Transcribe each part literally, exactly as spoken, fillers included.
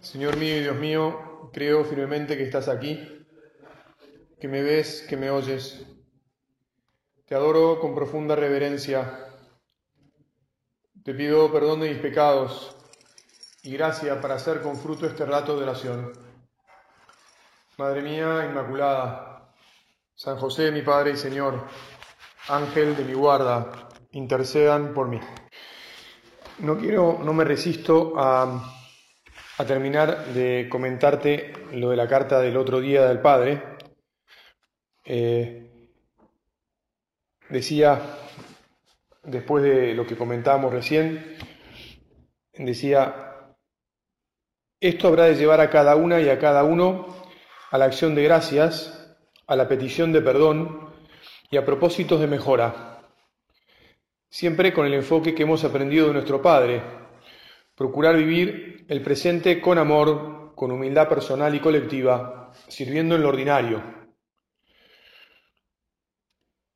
Señor mío y Dios mío, creo firmemente que estás aquí, que me ves, que me oyes. Te adoro con profunda reverencia. Te pido perdón de mis pecados y gracia para hacer con fruto este rato de oración. Madre mía Inmaculada, San José, mi Padre y Señor, Ángel de mi guarda, intercedan por mí. No quiero, no me resisto a, a terminar de comentarte lo de la carta del otro día del Padre. Eh, decía, después de lo que comentábamos recién, decía, esto habrá de llevar a cada una y a cada uno a la acción de gracias, a la petición de perdón y a propósitos de mejora. Siempre con el enfoque que hemos aprendido de nuestro Padre, procurar vivir el presente con amor, con humildad personal y colectiva, sirviendo en lo ordinario.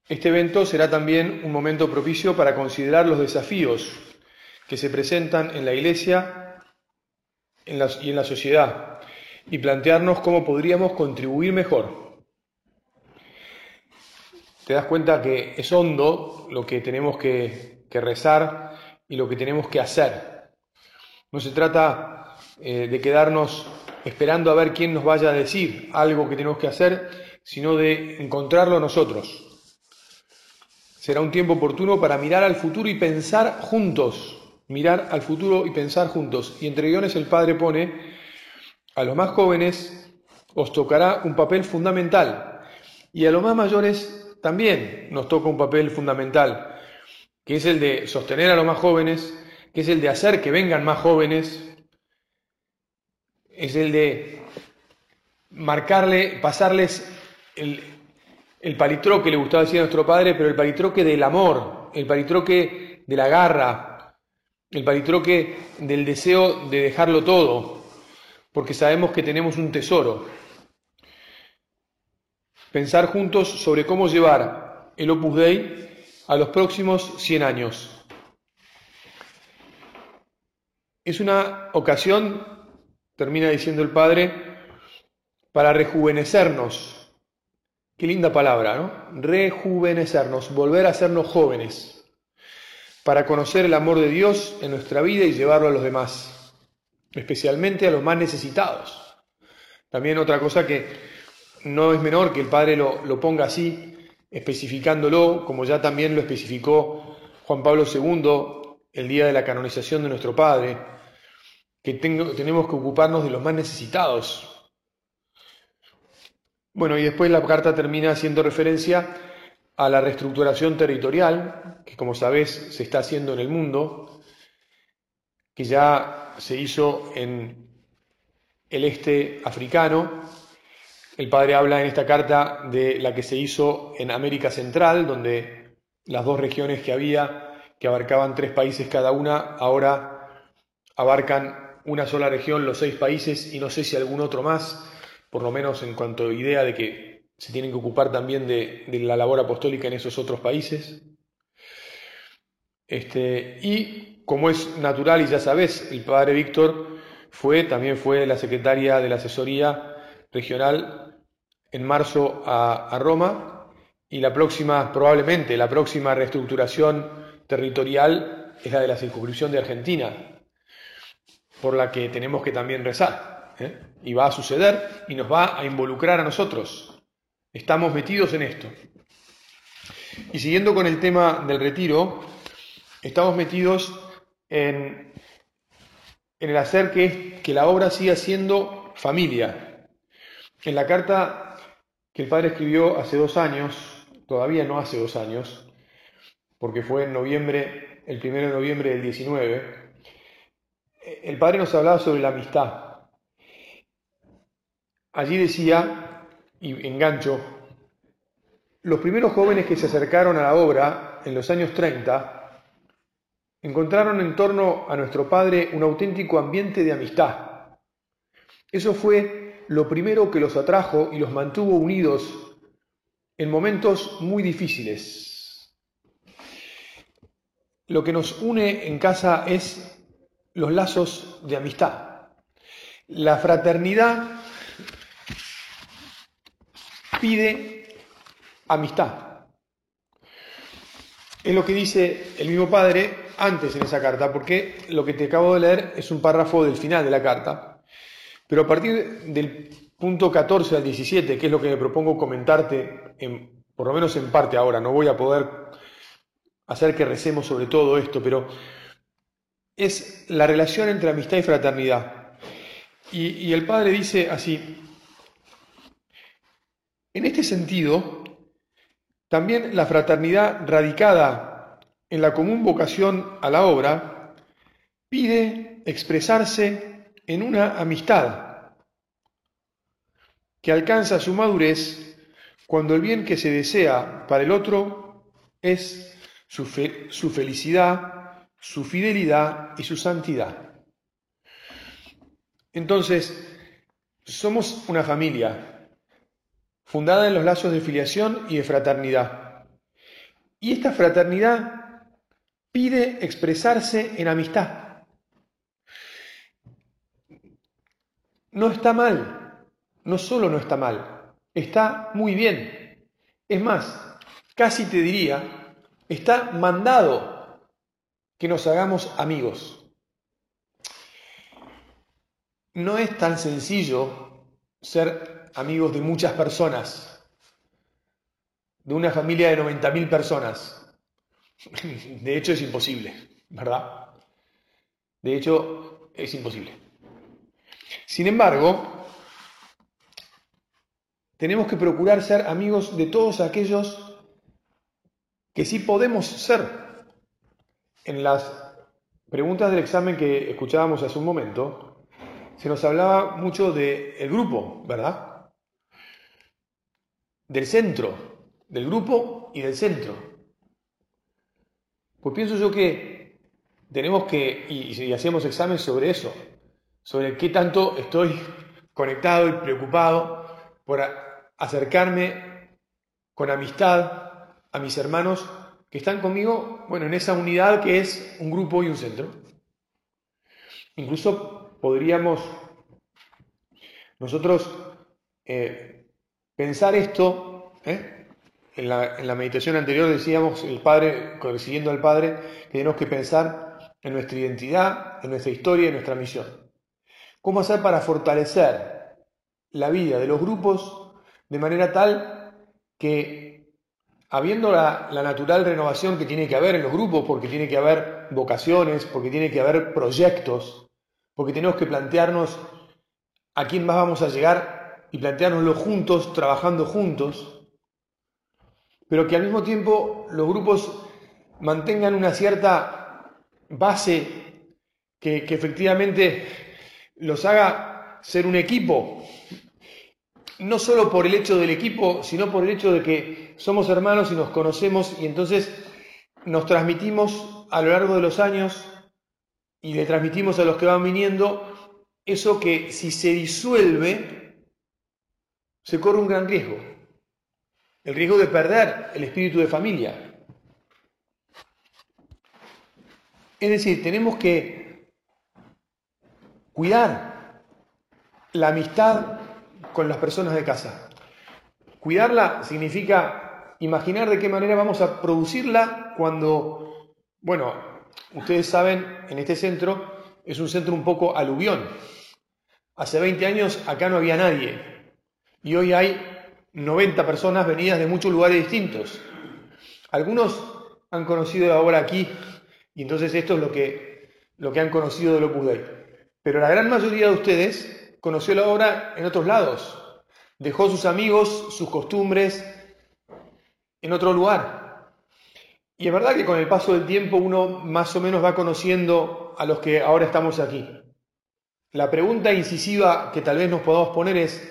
Este evento será también un momento propicio para considerar los desafíos que se presentan en la Iglesia en la, y en la sociedad, y plantearnos cómo podríamos contribuir mejor. Te das cuenta que es hondo lo que tenemos que, que rezar y lo que tenemos que hacer. No se trata eh, de quedarnos esperando a ver quién nos vaya a decir algo que tenemos que hacer, sino de encontrarlo nosotros. Será un tiempo oportuno para mirar al futuro y pensar juntos. Mirar al futuro y pensar juntos. Y entre guiones el Padre pone, a los más jóvenes os tocará un papel fundamental y a los más mayores también nos toca un papel fundamental, que es el de sostener a los más jóvenes, que es el de hacer que vengan más jóvenes, es el de marcarle, pasarles el, el palitroque, le gustaba decir a nuestro Padre, pero el palitroque del amor, el palitroque de la garra, el palitroque del deseo de dejarlo todo, porque sabemos que tenemos un tesoro. Pensar juntos sobre cómo llevar el Opus Dei a los próximos cien años. Es una ocasión, termina diciendo el Padre, para rejuvenecernos. Qué linda palabra, ¿no? Rejuvenecernos, volver a hacernos jóvenes, para conocer el amor de Dios en nuestra vida y llevarlo a los demás, especialmente a los más necesitados. También otra cosa que no es menor que el Padre lo, lo ponga así, especificándolo, como ya también lo especificó Juan Pablo segundo el día de la canonización de nuestro Padre, que tengo, tenemos que ocuparnos de los más necesitados. Bueno, y después la carta termina haciendo referencia a la reestructuración territorial, que como sabés se está haciendo en el mundo, que ya se hizo en el este africano. El Padre habla en esta carta de la que se hizo en América Central, donde las dos regiones que había, que abarcaban tres países cada una, ahora abarcan una sola región, los seis países, y no sé si algún otro más, por lo menos en cuanto a idea de que se tienen que ocupar también de, de la labor apostólica en esos otros países. Este, y como es natural, y ya sabés, el Padre Víctor fue, también fue la secretaria de la asesoría regional en marzo a, a Roma, y la próxima, probablemente, la próxima reestructuración territorial es la de la circunscripción de Argentina, por la que tenemos que también rezar, ¿eh? Y va a suceder y nos va a involucrar a nosotros. Estamos metidos en esto. Y siguiendo con el tema del retiro, estamos metidos en, en el hacer que, que la obra siga siendo familia. En la carta que el Padre escribió hace dos años, todavía no hace dos años, porque fue en noviembre, el primero de noviembre del diecinueve, el Padre nos hablaba sobre la amistad. Allí decía, y engancho, los primeros jóvenes que se acercaron a la obra en los años treinta encontraron en torno a nuestro Padre un auténtico ambiente de amistad. Eso fue lo primero que los atrajo y los mantuvo unidos en momentos muy difíciles. Lo que nos une en casa es los lazos de amistad. La fraternidad pide amistad. Es lo que dice el mismo padre antes en esa carta, porque lo que te acabo de leer es un párrafo del final de la carta. Pero a partir del punto catorce al diecisiete, que es lo que me propongo comentarte, en, por lo menos en parte ahora, no voy a poder hacer que recemos sobre todo esto, pero es la relación entre amistad y fraternidad. Y, y el padre dice así: en este sentido, también la fraternidad radicada en la común vocación a la obra pide expresarse en una amistad que alcanza su madurez cuando el bien que se desea para el otro es su, fe, su felicidad, su fidelidad y su santidad. Entonces, somos una familia fundada en los lazos de filiación y de fraternidad. Y esta fraternidad pide expresarse en amistad. No está mal, no solo no está mal, está muy bien. Es más, casi te diría, está mandado que nos hagamos amigos. No es tan sencillo ser amigos de muchas personas, de una familia de noventa mil personas. De hecho es imposible, ¿verdad? De hecho es imposible. Sin embargo, tenemos que procurar ser amigos de todos aquellos que sí podemos ser. En las preguntas del examen que escuchábamos hace un momento, se nos hablaba mucho del grupo, ¿verdad? Del centro, del grupo y del centro. Pues pienso yo que tenemos que, y, y hacemos exámenes sobre eso, sobre qué tanto estoy conectado y preocupado por a, acercarme con amistad a mis hermanos que están conmigo, bueno, en esa unidad que es un grupo y un centro. Incluso podríamos nosotros eh, pensar esto, ¿eh? en, la, en la meditación anterior decíamos, el padre, siguiendo al padre, que tenemos que pensar en nuestra identidad, en nuestra historia y en nuestra misión. ¿Cómo hacer para fortalecer la vida de los grupos de manera tal que, habiendo la, la natural renovación que tiene que haber en los grupos, porque tiene que haber vocaciones, porque tiene que haber proyectos, porque tenemos que plantearnos a quién más vamos a llegar y planteárnoslo juntos, trabajando juntos, pero que al mismo tiempo los grupos mantengan una cierta base que, que efectivamente los haga ser un equipo, no solo por el hecho del equipo, sino por el hecho de que somos hermanos y nos conocemos y entonces nos transmitimos a lo largo de los años y le transmitimos a los que van viniendo eso que si se disuelve se corre un gran riesgo, el riesgo de perder el espíritu de familia. Es decir, tenemos que cuidar la amistad con las personas de casa. Cuidarla significa imaginar de qué manera vamos a producirla cuando, bueno, ustedes saben, en este centro es un centro un poco aluvión. Hace veinte años acá no había nadie. Y hoy hay noventa personas venidas de muchos lugares distintos. Algunos han conocido la obra aquí, y entonces esto es lo que, lo que han conocido del Opus Dei. Pero la gran mayoría de ustedes conoció la obra en otros lados. Dejó sus amigos, sus costumbres, en otro lugar. Y es verdad que con el paso del tiempo uno más o menos va conociendo a los que ahora estamos aquí. La pregunta incisiva que tal vez nos podamos poner es: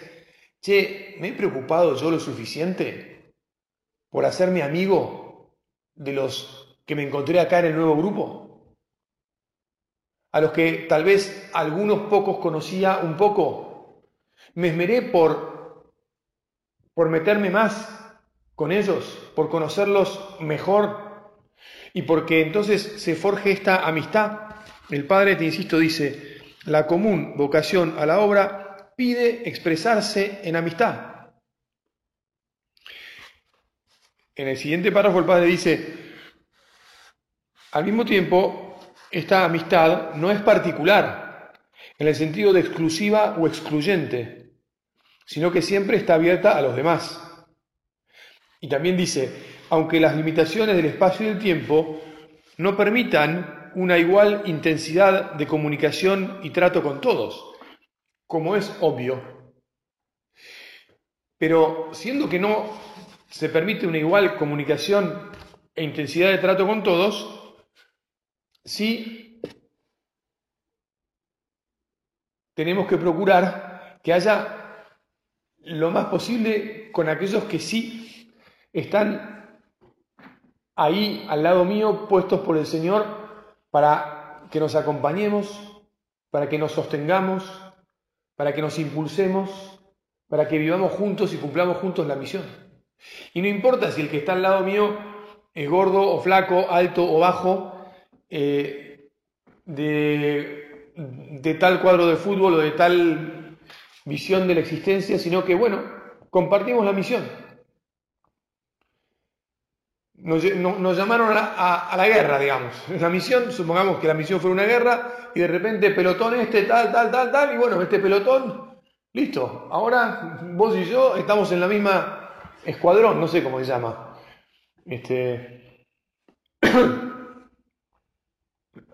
che, ¿me he preocupado yo lo suficiente por hacerme amigo de los que me encontré acá en el nuevo grupo? A los que tal vez algunos pocos conocía un poco. ¿Me esmeré por, por meterme más con ellos, por conocerlos mejor? Y porque entonces se forje esta amistad. El padre, te insisto, dice: la común vocación a la obra pide expresarse en amistad. En el siguiente párrafo el padre dice: al mismo tiempo, esta amistad no es particular, en el sentido de exclusiva o excluyente, sino que siempre está abierta a los demás. Y también dice, aunque las limitaciones del espacio y del tiempo no permitan una igual intensidad de comunicación y trato con todos, como es obvio. Pero siendo que no se permite una igual comunicación e intensidad de trato con todos, sí tenemos que procurar que haya lo más posible con aquellos que sí están ahí al lado mío, puestos por el Señor, para que nos acompañemos, para que nos sostengamos, para que nos impulsemos, para que vivamos juntos y cumplamos juntos la misión. Y no importa si el que está al lado mío es gordo o flaco, alto o bajo, eh, de, de tal cuadro de fútbol o de tal visión de la existencia, sino que, bueno, compartimos la misión. Nos, no, nos llamaron a, a, a la guerra, digamos. La misión, supongamos que la misión fue una guerra y de repente pelotón este, tal, tal, tal, tal, y bueno, este pelotón, listo. Ahora vos y yo estamos en la misma... escuadrón, no sé cómo se llama. Este...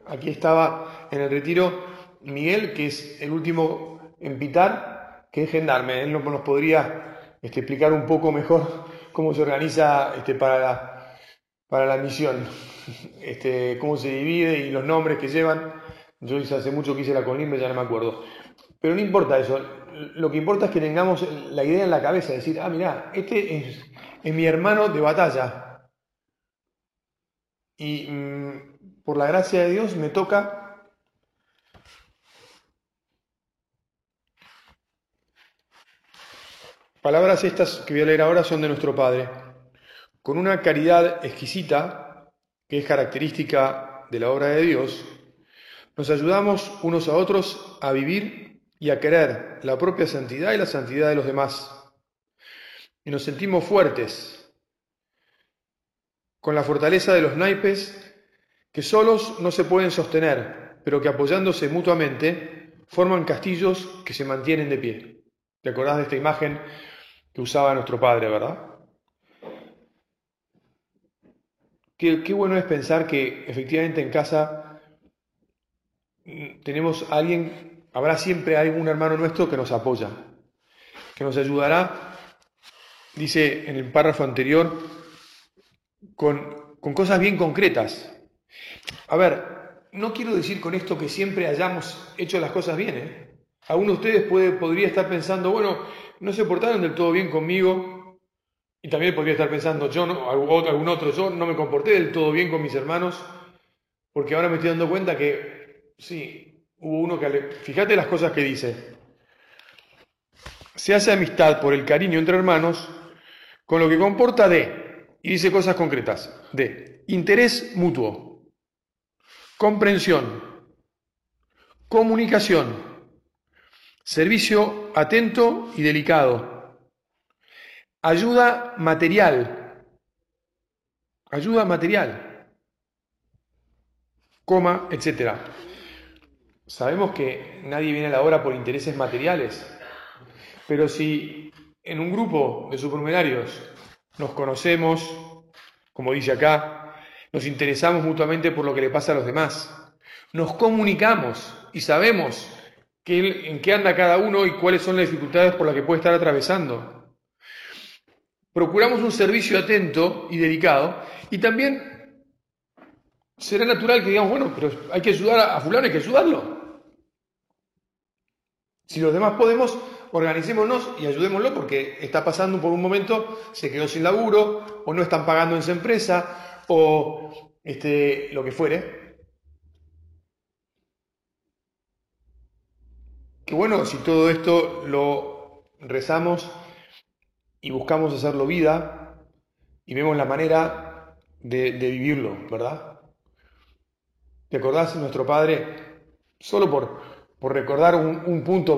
Aquí estaba en el retiro Miguel, que es el último en pitar, que es gendarme. Él nos podría este, explicar un poco mejor cómo se organiza este, para, la, para la misión, este, cómo se divide y los nombres que llevan. Yo hice hace mucho que hice la colimbia, ya no me acuerdo. Pero no importa eso. Lo que importa es que tengamos la idea en la cabeza, decir, ah, mirá, este es, es mi hermano de batalla. Y mmm, por la gracia de Dios me toca palabras estas que voy a leer ahora son de nuestro Padre, con una caridad exquisita que es característica de la obra de Dios. Nos ayudamos unos a otros a vivir y a querer la propia santidad y la santidad de los demás. Y nos sentimos fuertes, con la fortaleza de los naipes, que solos no se pueden sostener, pero que apoyándose mutuamente, forman castillos que se mantienen de pie. ¿Te acordás de esta imagen que usaba nuestro Padre, verdad? Qué, qué bueno es pensar que efectivamente en casa tenemos a alguien... Habrá siempre algún hermano nuestro que nos apoya, que nos ayudará, dice en el párrafo anterior, con, con cosas bien concretas. A ver, no quiero decir con esto que siempre hayamos hecho las cosas bien, ¿eh? Alguno de ustedes puede, podría estar pensando, bueno, no se portaron del todo bien conmigo, y también podría estar pensando, yo no, algún otro, yo no me comporté del todo bien con mis hermanos, porque ahora me estoy dando cuenta que, sí... Hubo uno que... Fíjate las cosas que dice. Se hace amistad por el cariño entre hermanos, con lo que comporta de, y dice cosas concretas, de interés mutuo, comprensión, comunicación, servicio atento y delicado, ayuda material, ayuda material, coma, etcétera. Sabemos que nadie viene a la obra por intereses materiales, pero si en un grupo de supernumerarios nos conocemos, como dice acá, nos interesamos mutuamente por lo que le pasa a los demás, nos comunicamos y sabemos que, en qué anda cada uno y cuáles son las dificultades por las que puede estar atravesando. Procuramos un servicio atento y delicado y también será natural que digamos, bueno, pero hay que ayudar a, a fulano, hay que ayudarlo. Si los demás podemos, organicémonos y ayudémoslo porque está pasando por un momento, se quedó sin laburo, o no están pagando en su empresa, o este, lo que fuere. Que bueno, si todo esto lo rezamos y buscamos hacerlo vida y vemos la manera de, de vivirlo, ¿verdad? ¿Te acordás de nuestro Padre? Solo por... por recordar un, un punto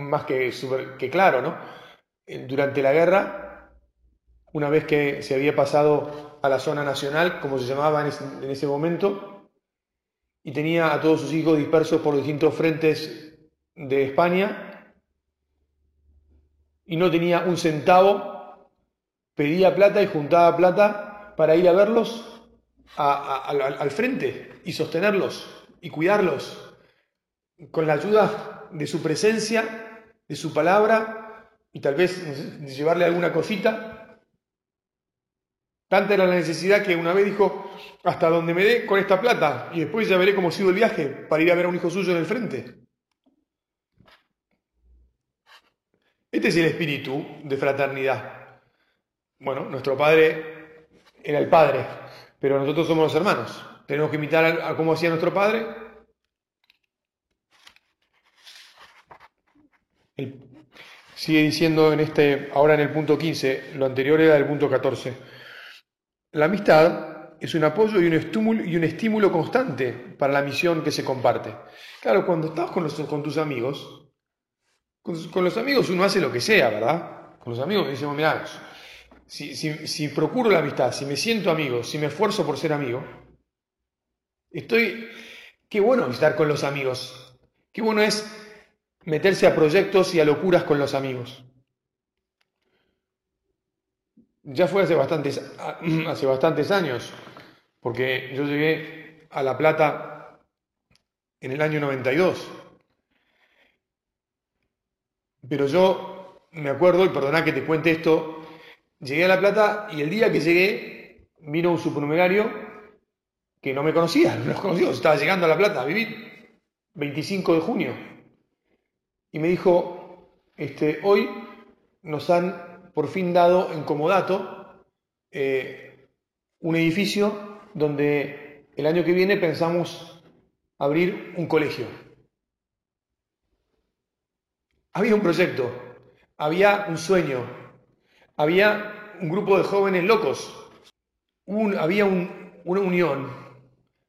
más que, super, que claro, ¿no? Durante la guerra, una vez que se había pasado a la zona nacional, como se llamaba en ese, en ese momento, y tenía a todos sus hijos dispersos por distintos frentes de España, y no tenía un centavo, pedía plata y juntaba plata para ir a verlos a, a, a, al frente y sostenerlos y cuidarlos, con la ayuda de su presencia, de su palabra y tal vez llevarle alguna cosita. Tanta era la necesidad que una vez dijo, hasta donde me dé con esta plata y después ya veré cómo sigo el viaje para ir a ver a un hijo suyo en el frente. Este es el espíritu de fraternidad. Bueno, nuestro padre era el padre, pero nosotros somos los hermanos. Tenemos que imitar a, a cómo hacía nuestro padre. El, sigue diciendo en este, ahora en el punto quince, lo anterior era el punto catorce. La amistad es un apoyo y un estímulo, y un estímulo constante para la misión que se comparte. Claro, cuando estás con, los, con tus amigos, con, con los amigos uno hace lo que sea, ¿verdad? Con los amigos me decimos, mirá, si, si, si procuro la amistad, si me siento amigo, si me esfuerzo por ser amigo, estoy... Qué bueno estar con los amigos. Qué bueno es... meterse a proyectos y a locuras con los amigos. Ya fue hace bastantes, hace bastantes años, porque yo llegué a La Plata en el año noventa y dos. Pero yo me acuerdo, y perdoná que te cuente esto, llegué a La Plata y el día que llegué vino un supernumerario que no me conocía, no los conocía, estaba llegando a La Plata a vivir, veinticinco de junio. Y me dijo, este, hoy nos han por fin dado en comodato eh, un edificio donde el año que viene pensamos abrir un colegio. Había un proyecto, había un sueño, había un grupo de jóvenes locos, un, había un, una unión,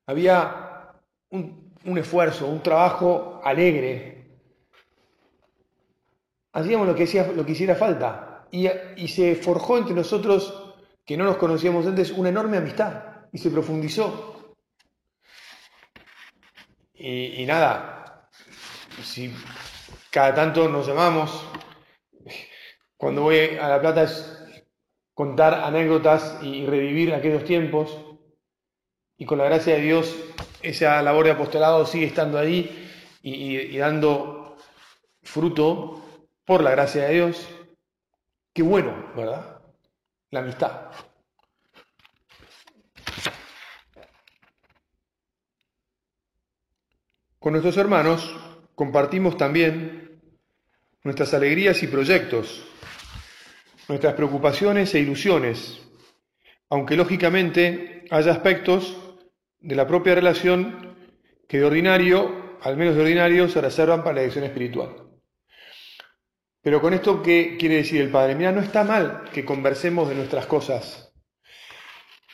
había un, un esfuerzo, un trabajo alegre. Hacíamos lo que, hacía, lo que hiciera falta. Y, y se forjó entre nosotros, que no nos conocíamos antes, una enorme amistad. Y se profundizó. Y, y nada, si cada tanto nos llamamos. Cuando voy a La Plata es contar anécdotas y revivir aquellos tiempos. Y con la gracia de Dios, esa labor de apostolado sigue estando ahí y, y, y dando fruto. Por la gracia de Dios, qué bueno, ¿verdad? La amistad. Con nuestros hermanos compartimos también nuestras alegrías y proyectos, nuestras preocupaciones e ilusiones, aunque lógicamente haya aspectos de la propia relación que de ordinario, al menos de ordinario, se reservan para la dirección espiritual. Pero con esto, ¿qué quiere decir el Padre? Mira, no está mal que conversemos de nuestras cosas,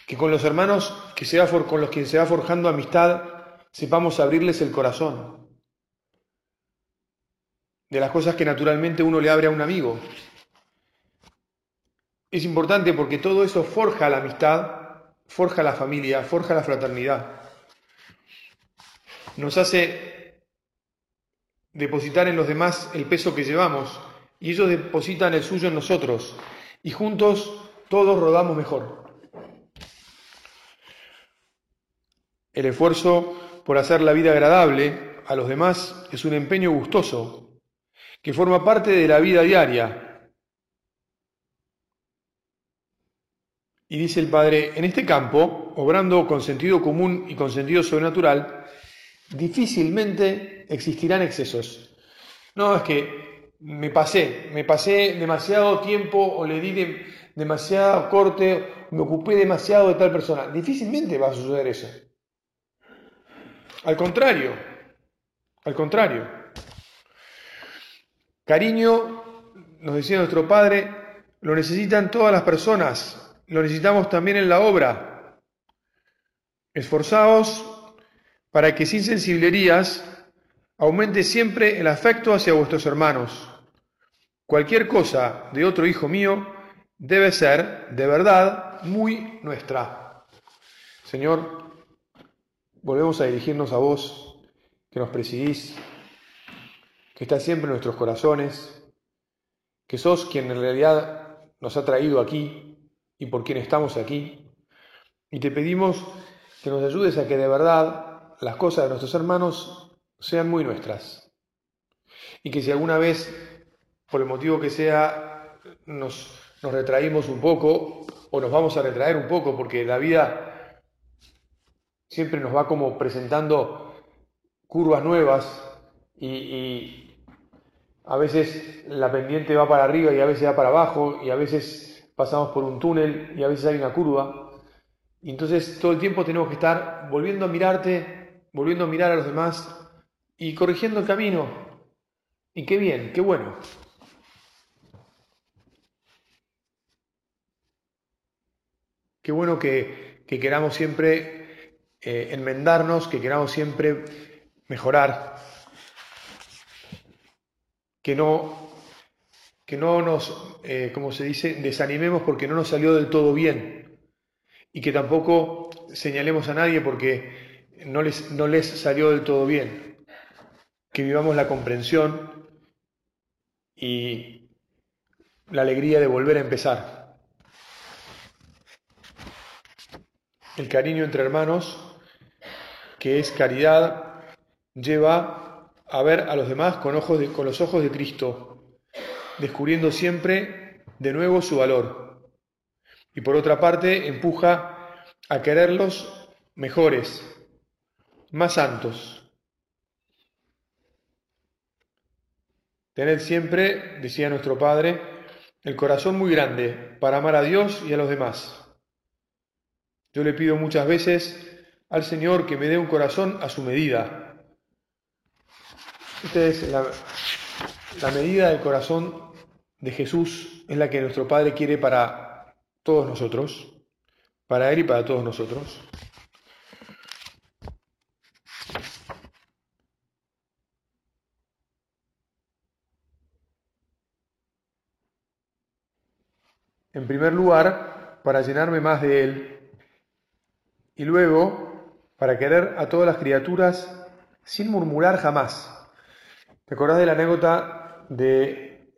que con los hermanos que se va for, con los que se va forjando amistad sepamos abrirles el corazón, de las cosas que naturalmente uno le abre a un amigo. Es importante porque todo eso forja la amistad, forja la familia, forja la fraternidad. Nos hace depositar en los demás el peso que llevamos, y ellos depositan el suyo en nosotros, y juntos todos rodamos mejor. El esfuerzo por hacer la vida agradable a los demás es un empeño gustoso, que forma parte de la vida diaria. Y dice el Padre, en este campo, obrando con sentido común y con sentido sobrenatural, difícilmente existirán excesos. No, es que... Me pasé, me pasé demasiado tiempo o le di de, demasiado corte, me ocupé demasiado de tal persona. Difícilmente va a suceder eso. Al contrario, al contrario. Cariño, nos decía nuestro Padre, lo necesitan todas las personas, lo necesitamos también en la obra. Esforzaos para que sin sensiblerías aumente siempre el afecto hacia vuestros hermanos. Cualquier cosa de otro hijo mío debe ser, de verdad, muy nuestra. Señor, volvemos a dirigirnos a vos, que nos presidís, que estás siempre en nuestros corazones, que sos quien en realidad nos ha traído aquí y por quien estamos aquí. Y te pedimos que nos ayudes a que de verdad las cosas de nuestros hermanos sean muy nuestras. Y que si alguna vez, por el motivo que sea, nos, nos retraímos un poco, o nos vamos a retraer un poco, porque la vida siempre nos va como presentando curvas nuevas, y, y a veces la pendiente va para arriba y a veces va para abajo, y a veces pasamos por un túnel y a veces hay una curva. Y entonces todo el tiempo tenemos que estar volviendo a mirarte, volviendo a mirar a los demás y corrigiendo el camino. Y qué bien, qué bueno. Qué bueno que, que queramos siempre eh, enmendarnos, que queramos siempre mejorar. Que no, que no nos, eh, como se dice, desanimemos porque no nos salió del todo bien. Y que tampoco señalemos a nadie porque no les, no les salió del todo bien. Que vivamos la comprensión y la alegría de volver a empezar. El cariño entre hermanos, que es caridad, lleva a ver a los demás con, ojos de, con los ojos de Cristo, descubriendo siempre de nuevo su valor. Y por otra parte, empuja a quererlos mejores, más santos. Tened siempre, decía nuestro Padre, el corazón muy grande para amar a Dios y a los demás. Yo le pido muchas veces al Señor que me dé un corazón a su medida. Esta es la, la medida del corazón de Jesús, es la que nuestro Padre quiere para todos nosotros, para Él y para todos nosotros. En primer lugar, para llenarme más de Él. Y luego, para querer a todas las criaturas sin murmurar jamás. ¿Te acordás de la anécdota de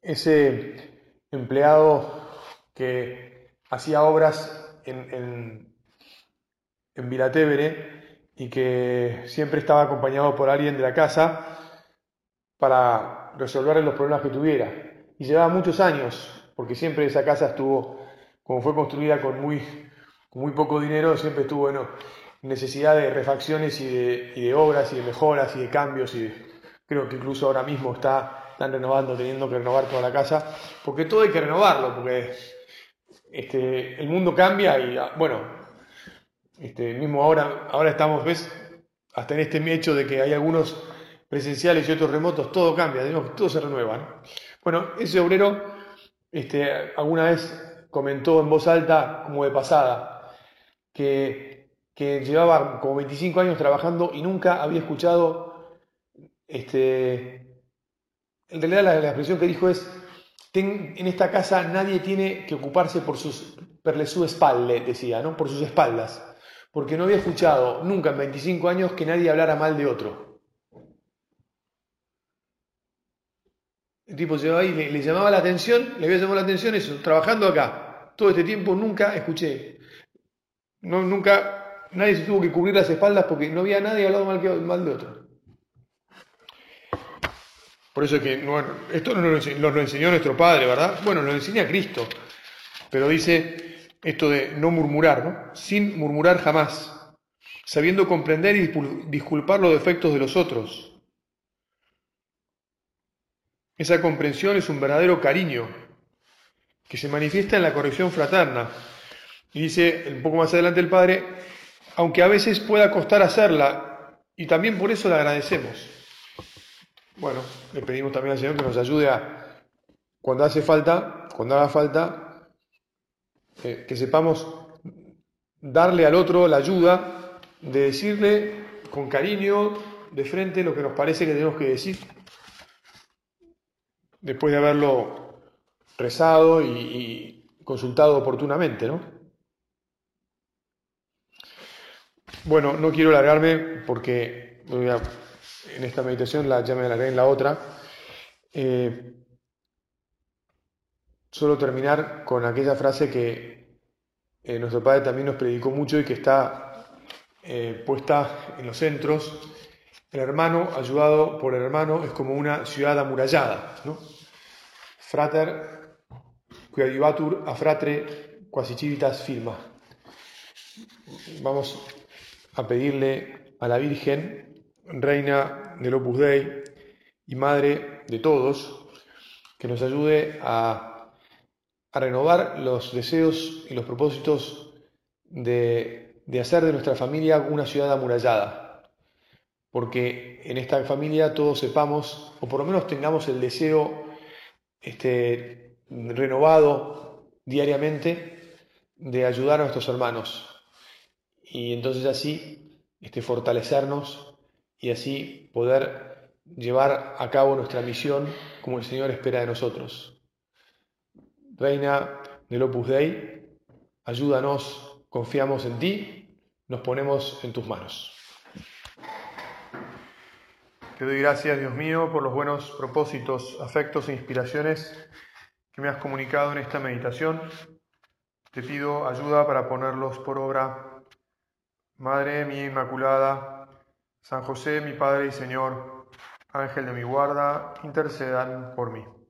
ese empleado que hacía obras en, en, en Vilatevere y que siempre estaba acompañado por alguien de la casa para resolverle los problemas que tuviera? Y llevaba muchos años, porque siempre esa casa estuvo, como fue construida con muy... con muy poco dinero, siempre estuvo, bueno, necesidad de refacciones y de, y de obras y de mejoras y de cambios. Y de, creo que incluso ahora mismo está, están renovando, teniendo que renovar toda la casa, porque todo hay que renovarlo, porque este, el mundo cambia y, bueno, este, mismo ahora, ahora estamos, ves, hasta en este hecho de que hay algunos presenciales y otros remotos, todo cambia, todo se renueva, ¿no? Bueno, ese obrero este, alguna vez comentó en voz alta, como de pasada, Que, que llevaba como veinticinco años trabajando y nunca había escuchado, este, en realidad la, la expresión que dijo es, ten, en esta casa nadie tiene que ocuparse por sus, per le sue spalle, decía, ¿no? Por sus espaldas, porque no había escuchado nunca en veinticinco años que nadie hablara mal de otro. El tipo llevaba y le, le llamaba la atención, le había llamado la atención eso, trabajando acá, todo este tiempo nunca escuché. No, nunca, nadie se tuvo que cubrir las espaldas porque no había nadie hablado mal, que, mal de otro. Por eso es que, bueno, esto nos lo, lo enseñó nuestro Padre, ¿verdad? Bueno, lo enseña Cristo, pero dice esto de no murmurar, ¿no? Sin murmurar jamás, sabiendo comprender y disculpar los defectos de los otros. Esa comprensión es un verdadero cariño que se manifiesta en la corrección fraterna. Y dice, un poco más adelante el Padre, aunque a veces pueda costar hacerla, y también por eso la agradecemos. Bueno, le pedimos también al Señor que nos ayude a, cuando hace falta, cuando haga falta, eh, que sepamos darle al otro la ayuda de decirle con cariño, de frente lo que nos parece que tenemos que decir, después de haberlo rezado y, y consultado oportunamente, ¿no? Bueno, no quiero alargarme porque voy a, en esta meditación la, ya me alargué en la otra. Eh, solo terminar con aquella frase que eh, nuestro padre también nos predicó mucho y que está eh, puesta en los centros. El hermano ayudado por el hermano es como una ciudad amurallada, ¿no? Frater cuiadivatur a fratre quasi civitas firma. Vamos a pedirle a la Virgen, reina del Opus Dei y madre de todos, que nos ayude a, a renovar los deseos y los propósitos de, de hacer de nuestra familia una ciudad amurallada. Porque en esta familia todos sepamos, o por lo menos tengamos el deseo este, renovado diariamente de ayudar a nuestros hermanos. Y entonces así este, fortalecernos y así poder llevar a cabo nuestra misión como el Señor espera de nosotros. Reina del Opus Dei, ayúdanos, confiamos en ti, nos ponemos en tus manos. Te doy gracias, Dios mío, por los buenos propósitos, afectos e inspiraciones que me has comunicado en esta meditación. Te pido ayuda para ponerlos por obra. Madre mía Inmaculada, San José, mi Padre y Señor, Ángel de mi guarda, intercedan por mí.